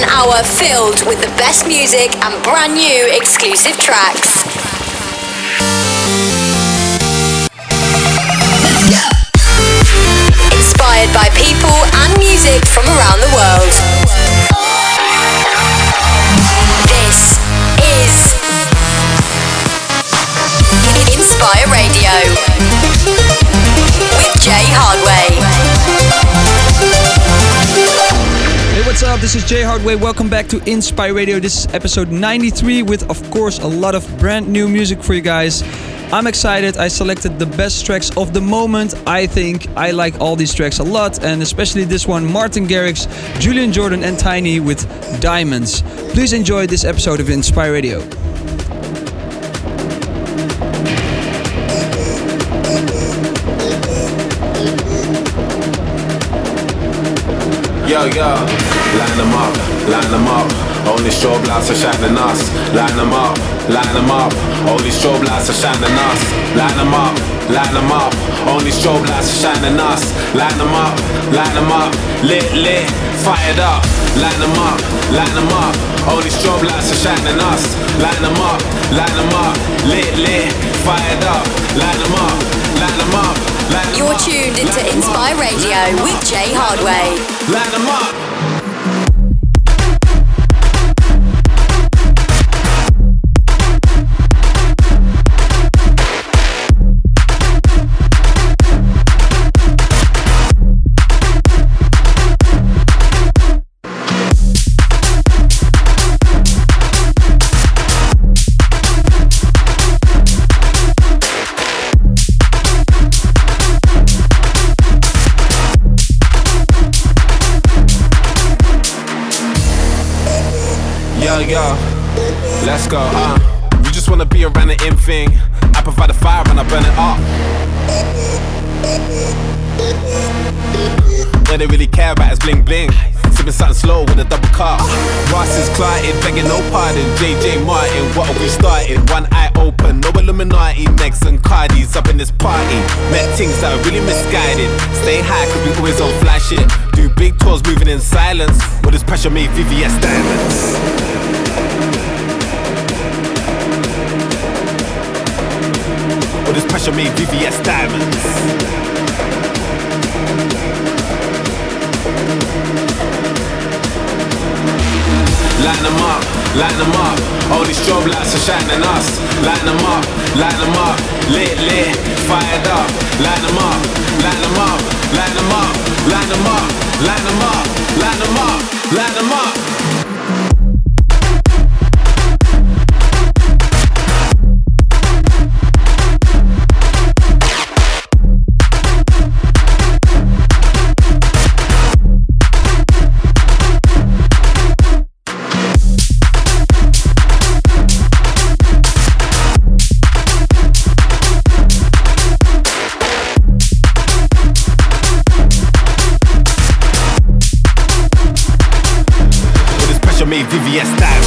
1 hour filled with the best music and brand new exclusive tracks. Inspired by people and music from around the world. This is Inspire Radio with Jay Hardway. What's up? This is Jay Hardway. Welcome back to Inspire Radio. This is episode 93 with, of course, a lot of brand new music for you guys. I'm excited. I selected the best tracks of the moment. I think I like all these tracks a lot, and especially this one, Martin Garrix, Julian Jordan and Tiny with Diamonds. Please enjoy this episode of Inspire Radio. Yo, yo. Line them up, only strobe lights are shining us. Line them up, only strobe lights are shining us. Line them up, only strobe lights are shining us. Line them up, lit, lit, fired up. Line them up, only strobe lights are shining us. Line them up, lit, lit, fired up. Line them up, line them up, line them up. You're tuned into Inspire Radio with Jay Hardway. Line them up. Yo, let's go, You just wanna be around the in thing. I provide the fire and I burn it up. All they really care about is bling bling. Sipping something slow with a double cup. Ross is clotted, begging no pardon. JJ Martin, what have we started? One eye open, no Illuminati. Megs and Cardis up in this party. Met things that are really misguided. Stay high, cause we always on fly shit. Do big tours moving in silence. All this pressure made VVS Diamonds. All this pressure made VVS Diamonds. Line them up, all these strobe lights are shining us. Line them up, lit, lit, fired up. Line them up, line them up, line them up, line them up, line them up, line them up, line them up. VVS Diamonds.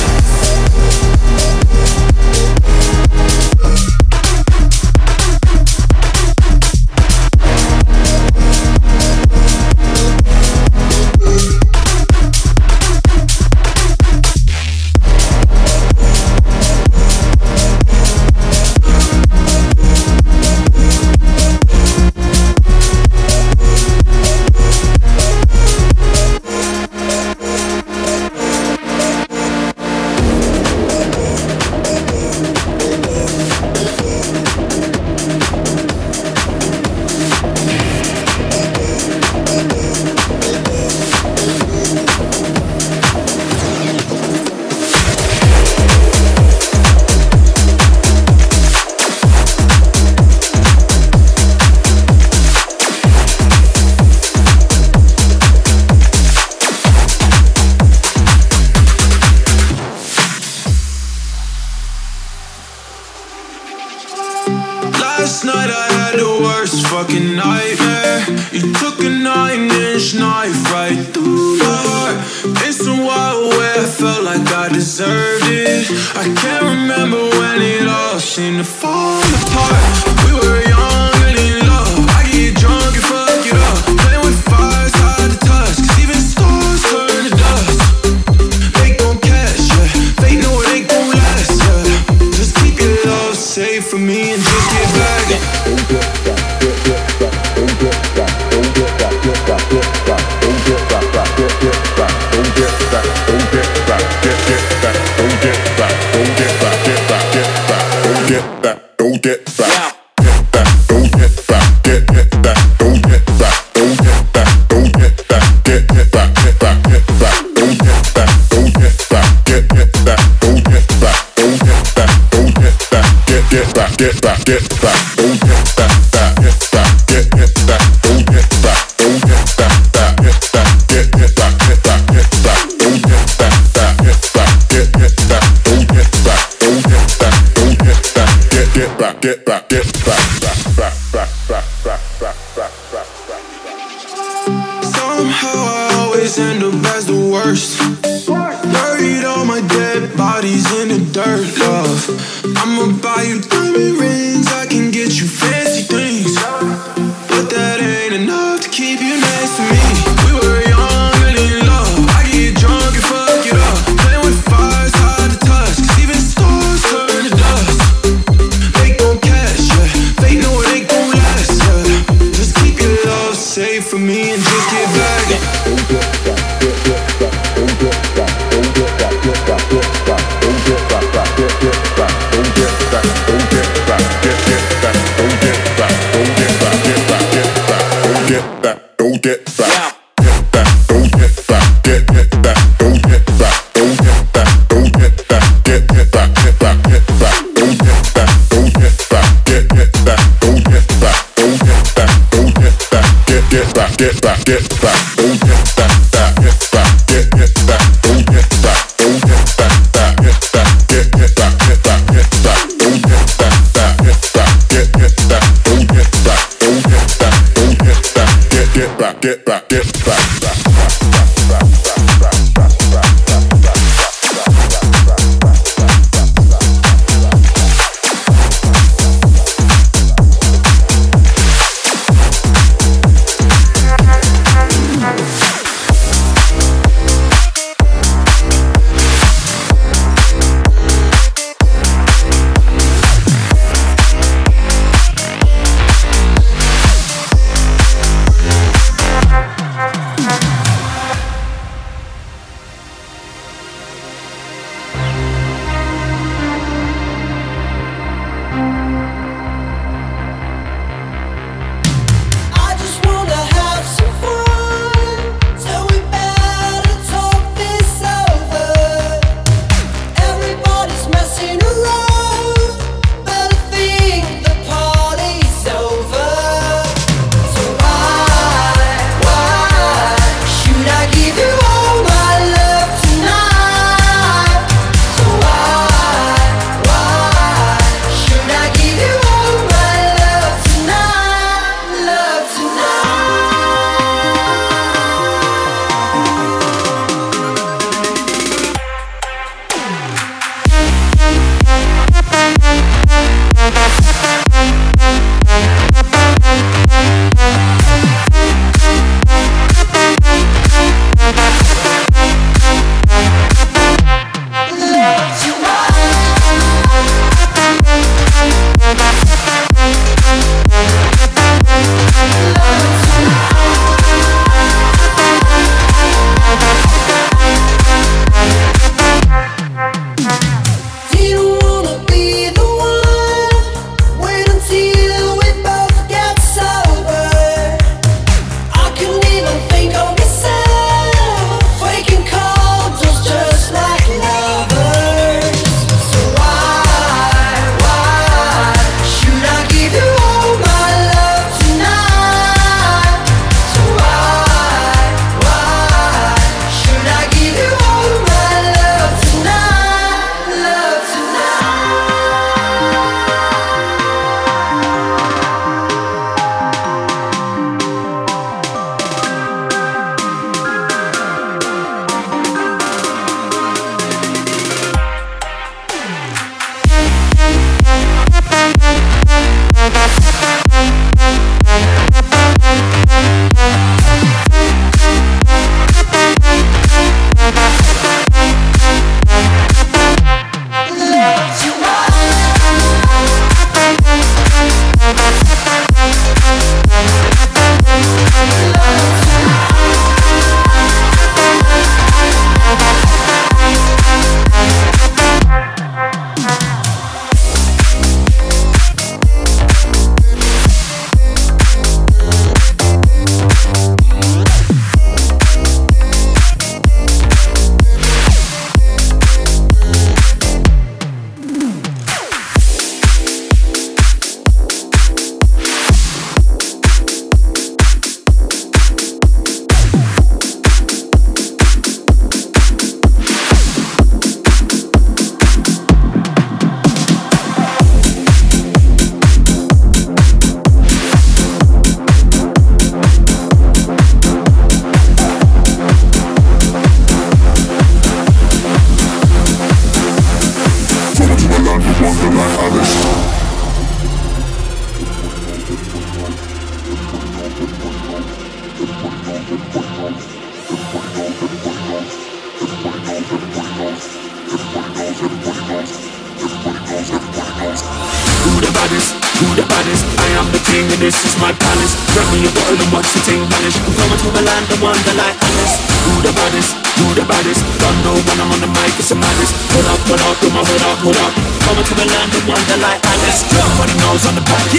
This is my palace. Grab me a bottle and watch the thing vanish. I'm going to a land of wonder like Alice. Who the baddest? Who the baddest? Don't know when I'm on the mic, it's a madness. Hold up, put my hood up, hold up. Going to a land of wonder like Alice. Everybody knows on the palace.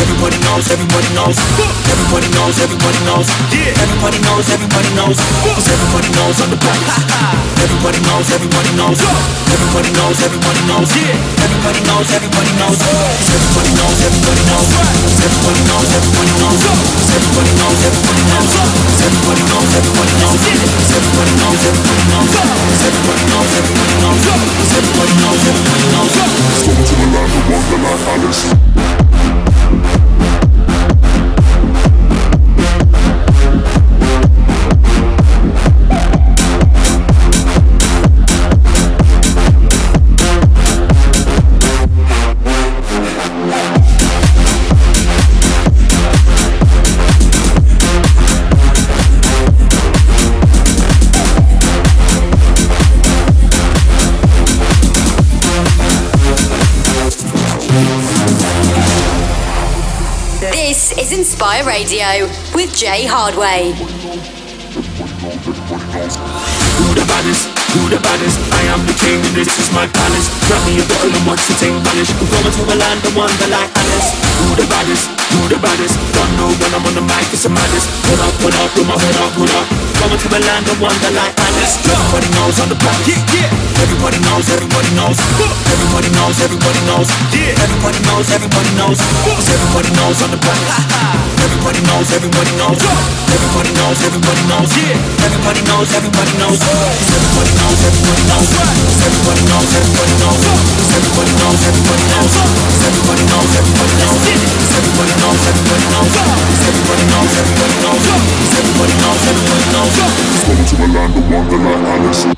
Everybody knows, everybody knows. Everybody knows, everybody knows. Everybody knows, everybody knows. Cause everybody knows on the palace. Everybody knows, everybody knows. Everybody knows, everybody knows. Everybody knows, everybody knows. Everybody knows, everybody knows. Everybody knows, everybody knows. Everybody knows, everybody knows. Everybody knows, everybody knows. Everybody knows, everybody knows. Everybody knows, everybody knows. Everybody knows, everybody knows. Coming to the land of wonder like Alice. This is Inspire Radio with Jay Hardway. Who the baddest? Who the baddest? I am the king and this is my palace. Grab me a bottle and watch the thing vanish. I'm going to a land of wonder like Alice. Who the baddest? Who the baddest? Don't know when I'm on the mic, it's a madness. Hold up, put my head up, hold up. Going to a land of wonder like Alice. Everybody knows on the palace. Everybody knows, everybody knows. Everybody knows, everybody knows. Everybody knows, everybody knows. Cause everybody knows on the palace. Everybody knows, everybody knows. Everybody knows, everybody knows. Everybody knows, everybody knows. Everybody knows, everybody knows. Everybody knows, everybody knows. Everybody knows, everybody knows. Everybody knows, everybody knows. Everybody knows, everybody knows. Everybody knows, everybody knows. Everybody knows, everybody knows. It's going to a land of wonder like Alice. Yeah.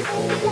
Where'd you go?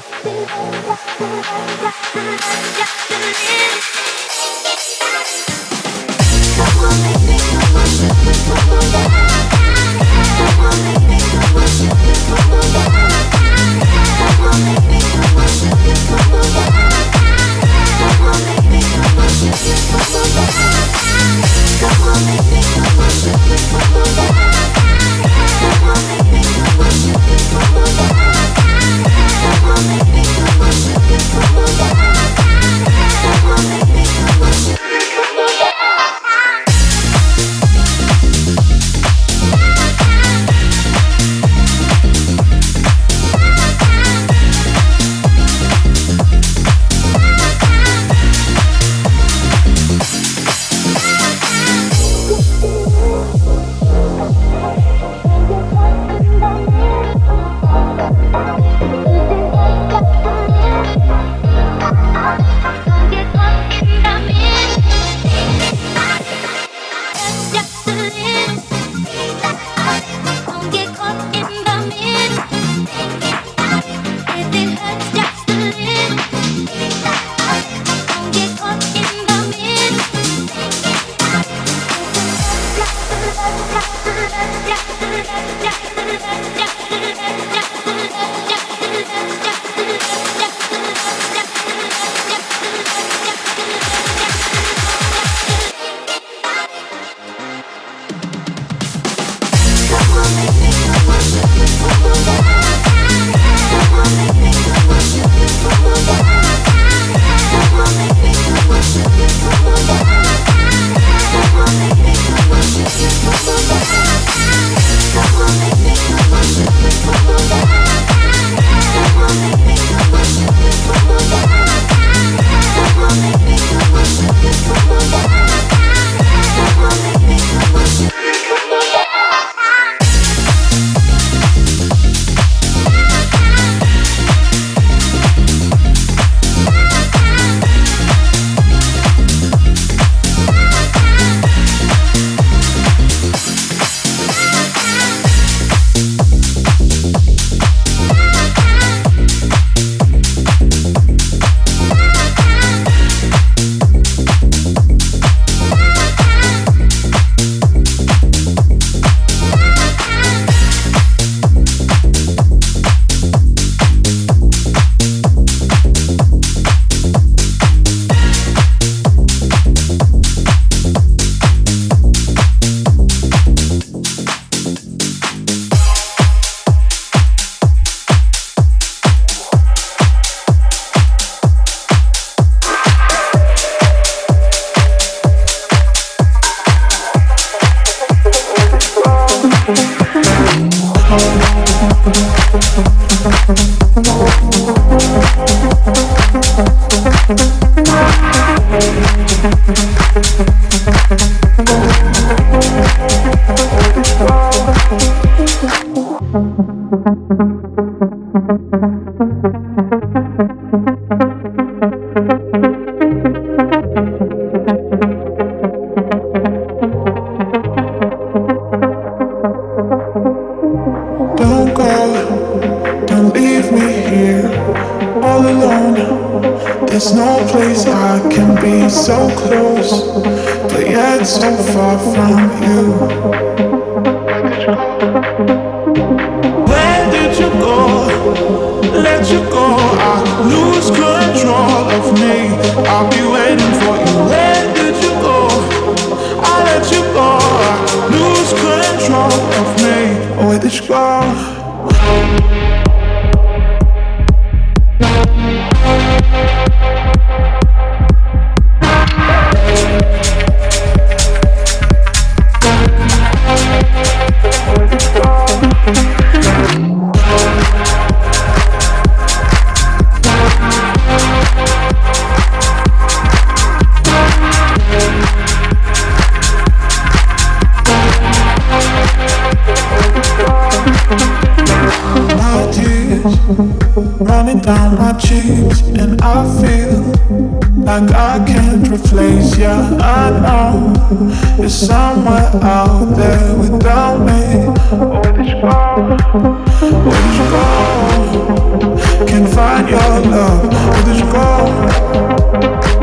can find your love. Where did you go?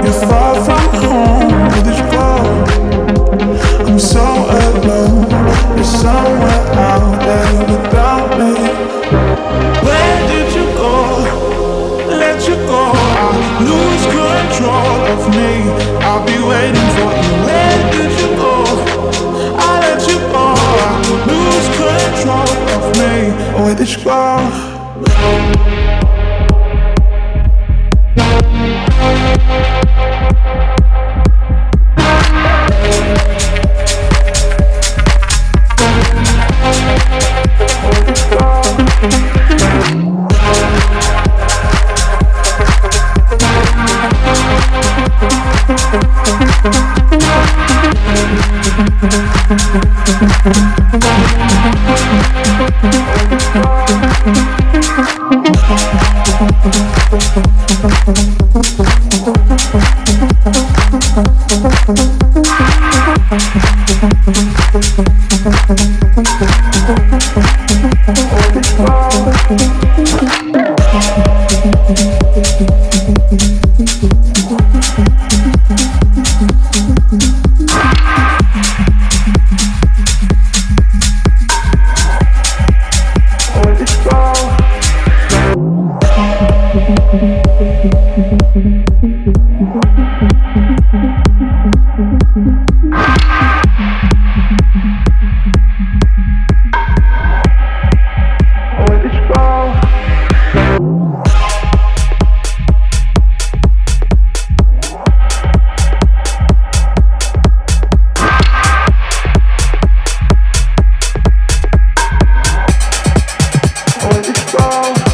You're far from home. Where did you go? I'm so alone. You're somewhere out there without me. Where did you go? Let you go. I lose control of me. I'll be waiting for you. Where did you go? I let you go. I lose control of me. Where did you go? Let's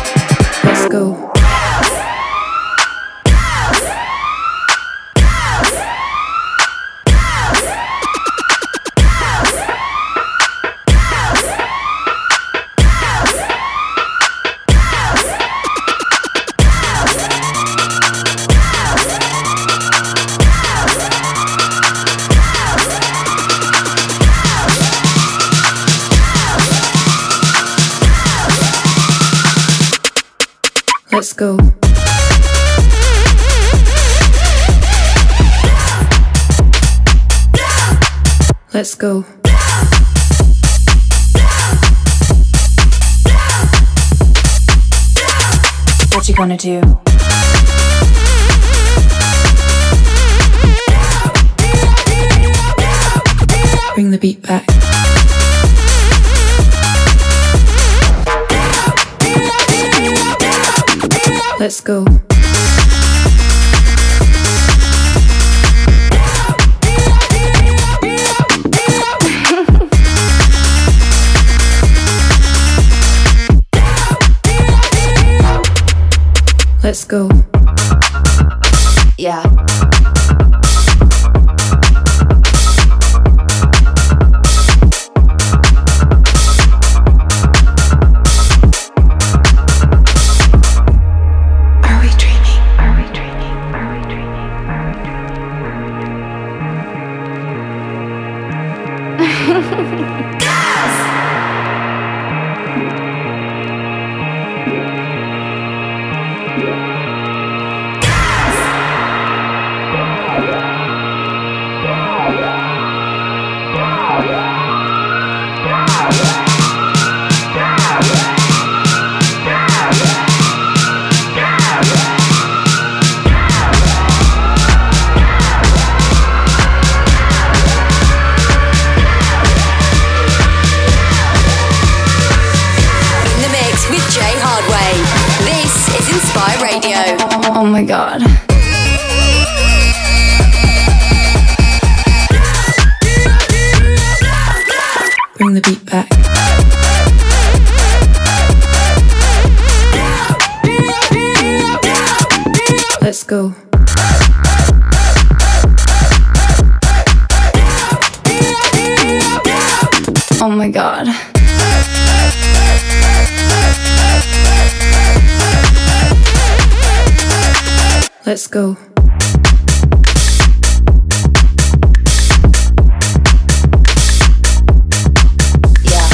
go. Let's go. What you gonna do? Bring the beat back. Let's go. Let's go. Yeah. Oh my God. Bring the beat back. Let's go. Oh my God. Let's go. Yeah.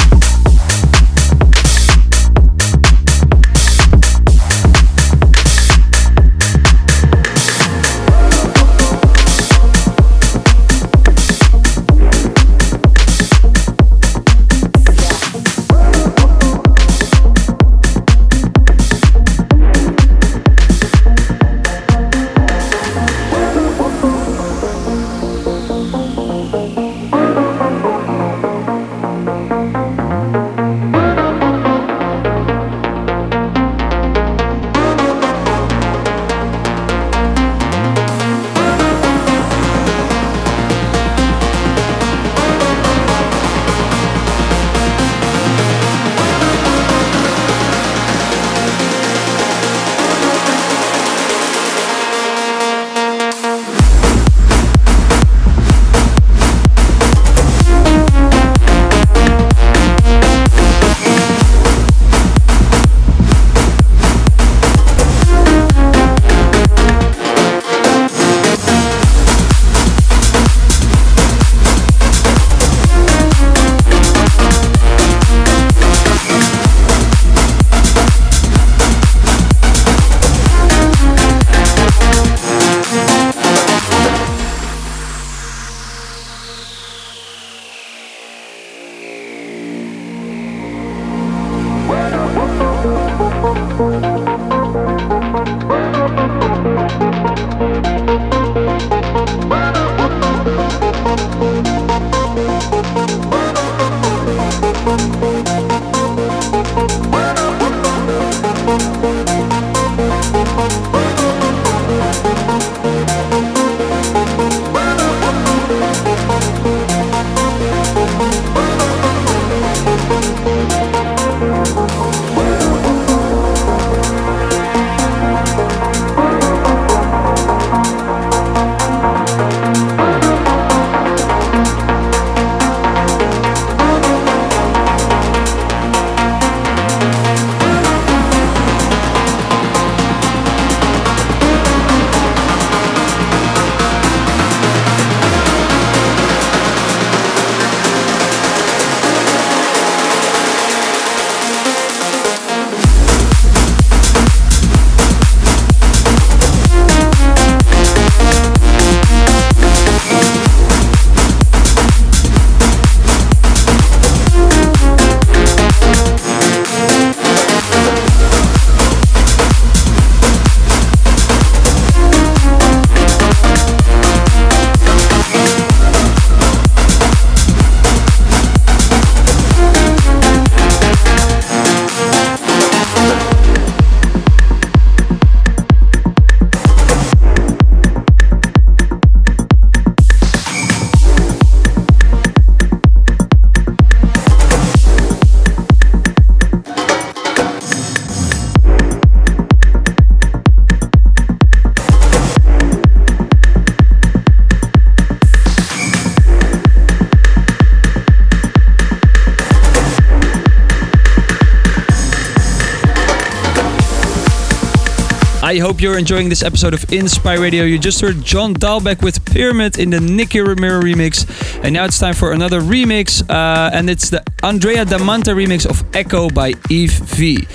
I hope you're enjoying this episode of Inspire Radio. You just heard John Dahlbeck with Pyramid in the Nicky Romero remix. And now it's time for another remix. And it's the Andrea Damante remix of Echo by Yves V.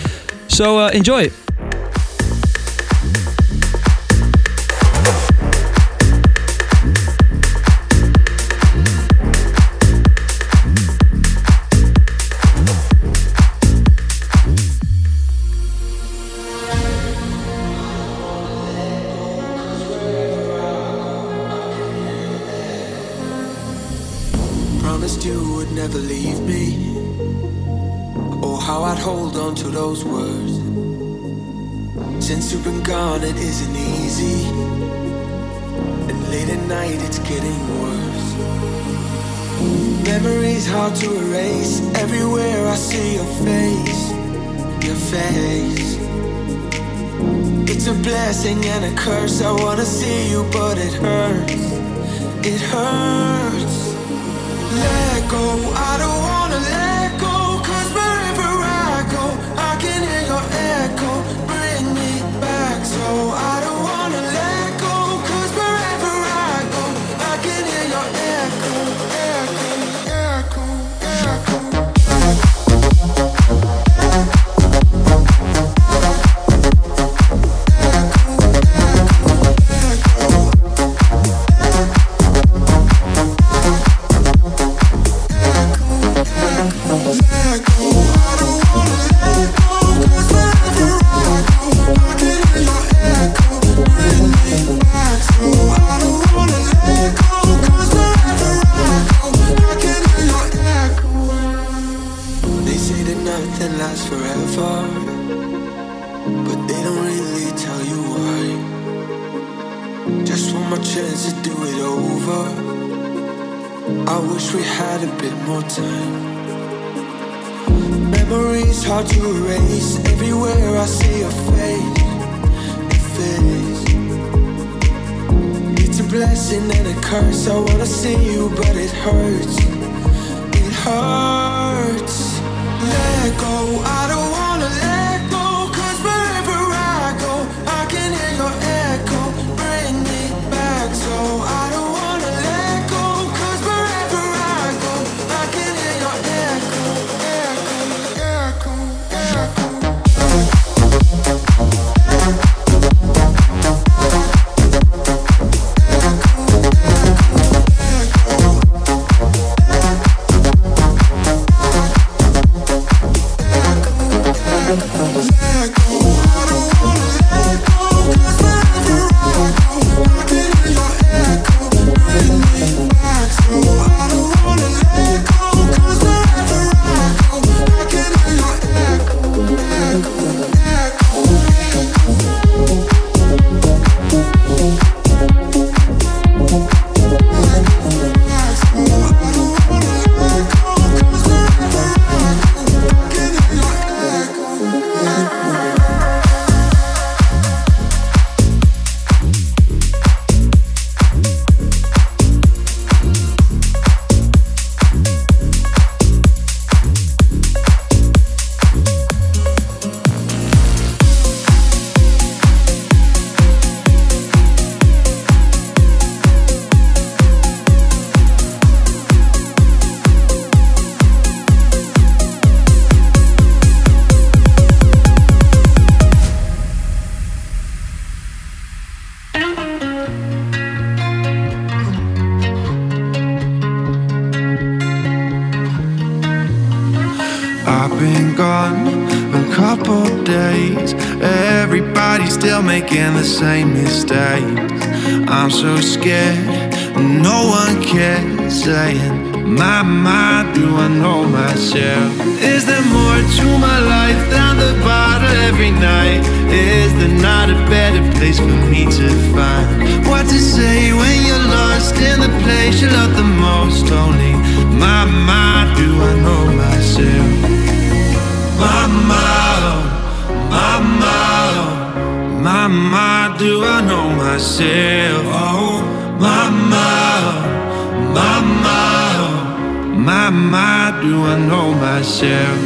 So enjoy. Those words. Since you've been gone, it isn't easy, and late at night it's getting worse. Memories hard to erase. Everywhere I see your face, your face. It's a blessing and a curse. I wanna see you, but it hurts, it hurts. Let go, I don't wanna let go. I don't wanna let go, 'cause wherever I go, I can hear your echo, echo, echo, echo. Same mistakes. I'm so scared, no one cares. Saying, my, do I know myself? Is there more to my life than the bottle every night? Is there not a better place for me to find? What to say when you're lost in the place you love the most? Only my, do I know myself? My, do I know myself? Oh, my, do I know myself?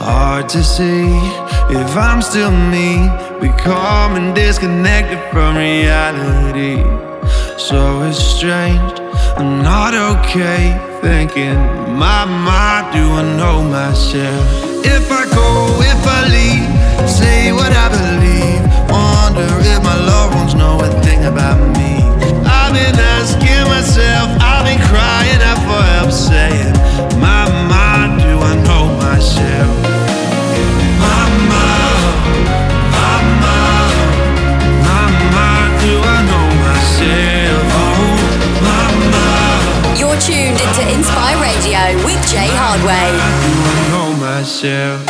Hard to see if I'm still me, become and disconnected from reality. So it's strange, I'm not okay, thinking in my mind, do I know myself? If I go, if I leave, say what I believe, wonder if my loved ones know a thing about me. I've been asking myself, I've been crying out for help, saying, my mind, do I know myself? My mind, my mind, my mind, do I know myself? Oh, my mind. You're tuned into Inspire Radio with Jay Hardway. Do I know myself?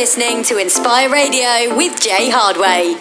listening to Inspire Radio with Jay Hardway.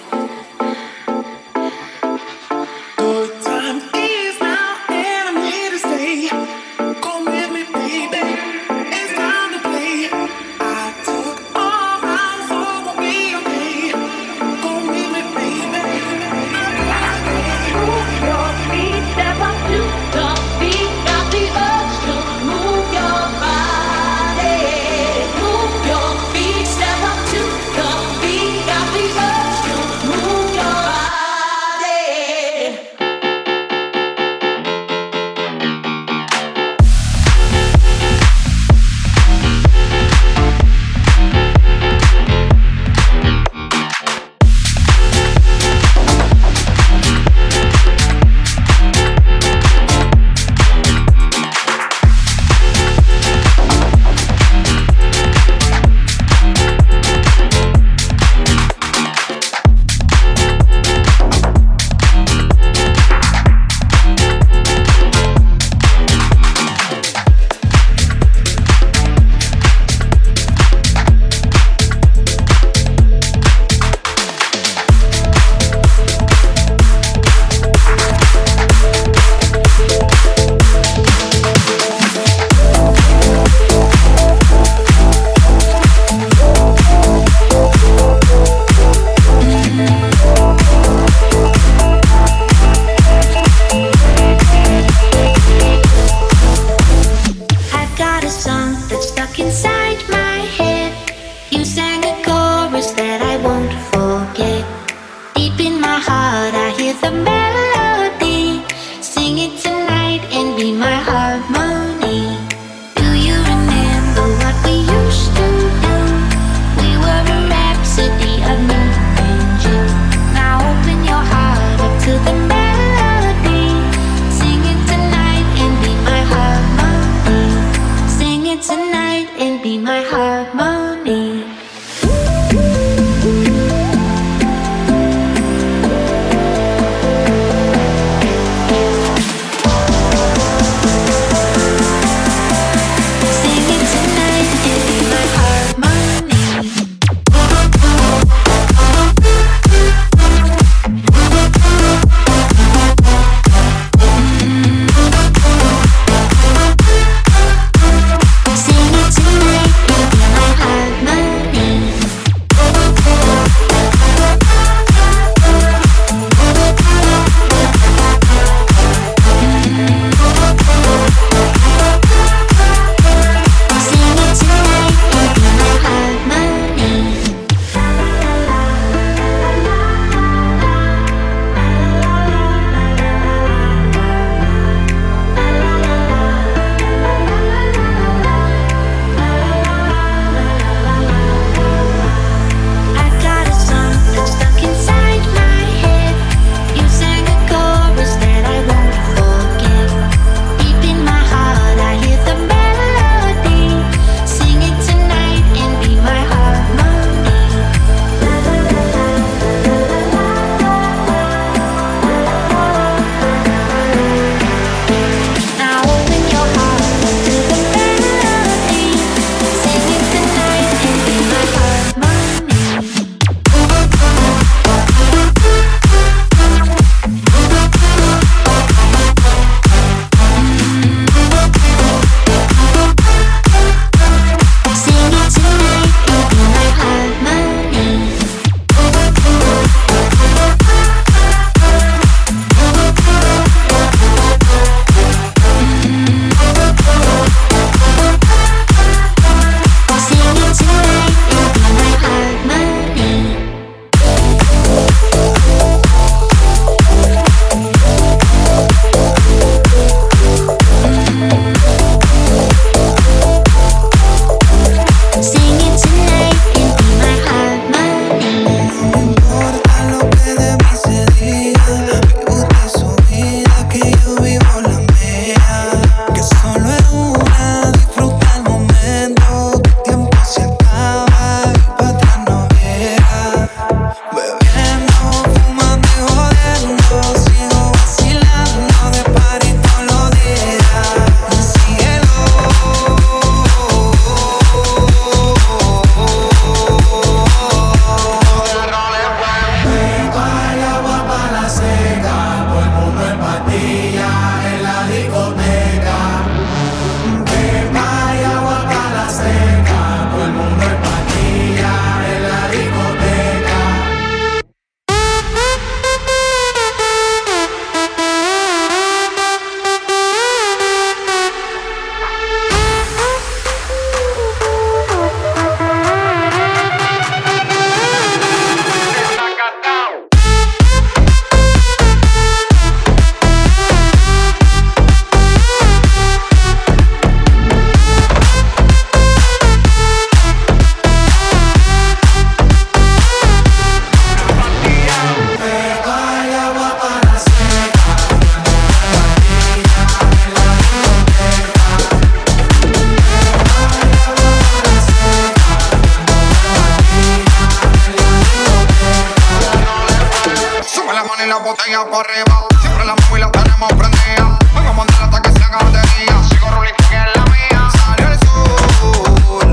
en la botella por arriba. Siempre la móvil la tenemos prendida. Vengo a mandarla hasta que se haga batería. Sigo rolling que es la mía. Salió el sol, un gol.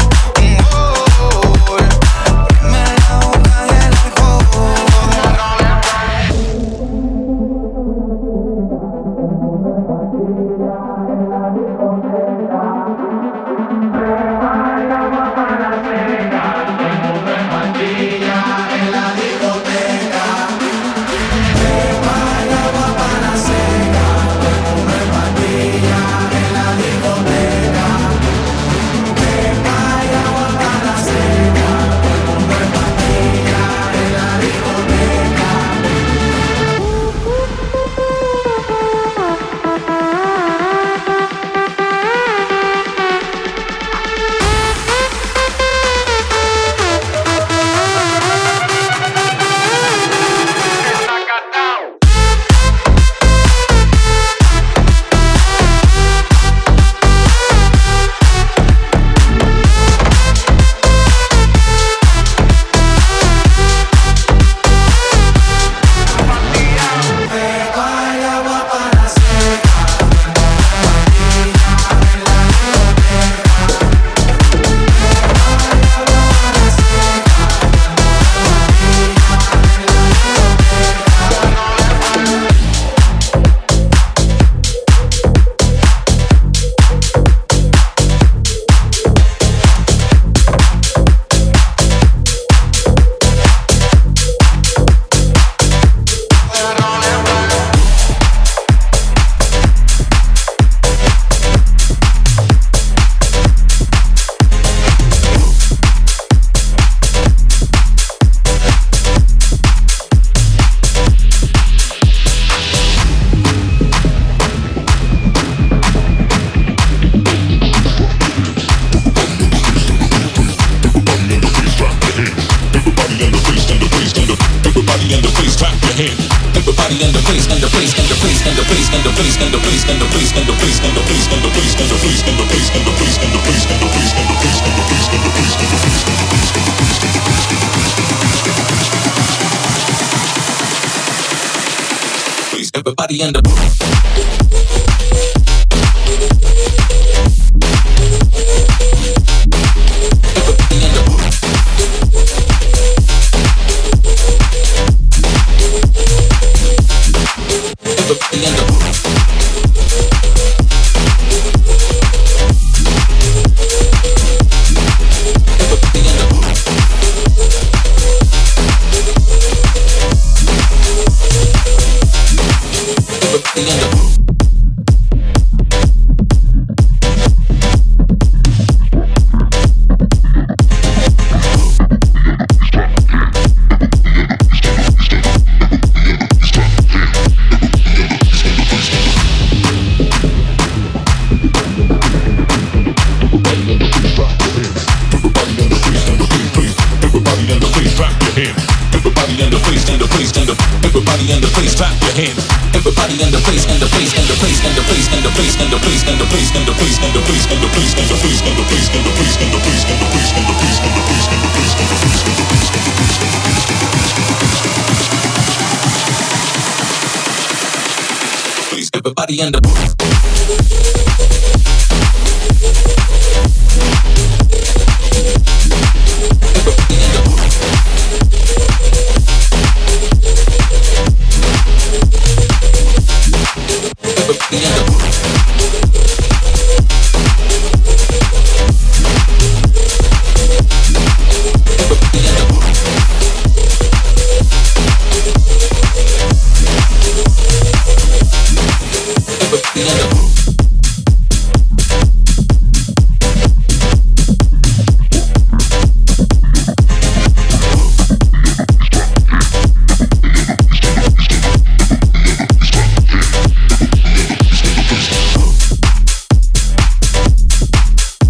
Primera boca y el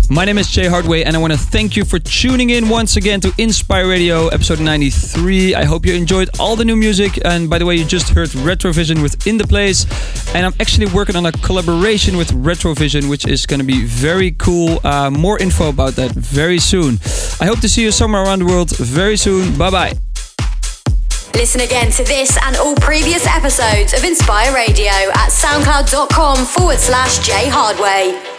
My name is Jay Hardway and I want to thank you for tuning in once again to Inspire Radio episode 93. I hope you enjoyed all the new music, and by the way you just heard Retrovision with In The Place, and I'm actually working on a collaboration with Retrovision which is going to be very cool. More info about that very soon. I hope to see you somewhere around the world very soon. Bye bye. Listen again to this and all previous episodes of Inspire Radio at soundcloud.com/Jay Hardway.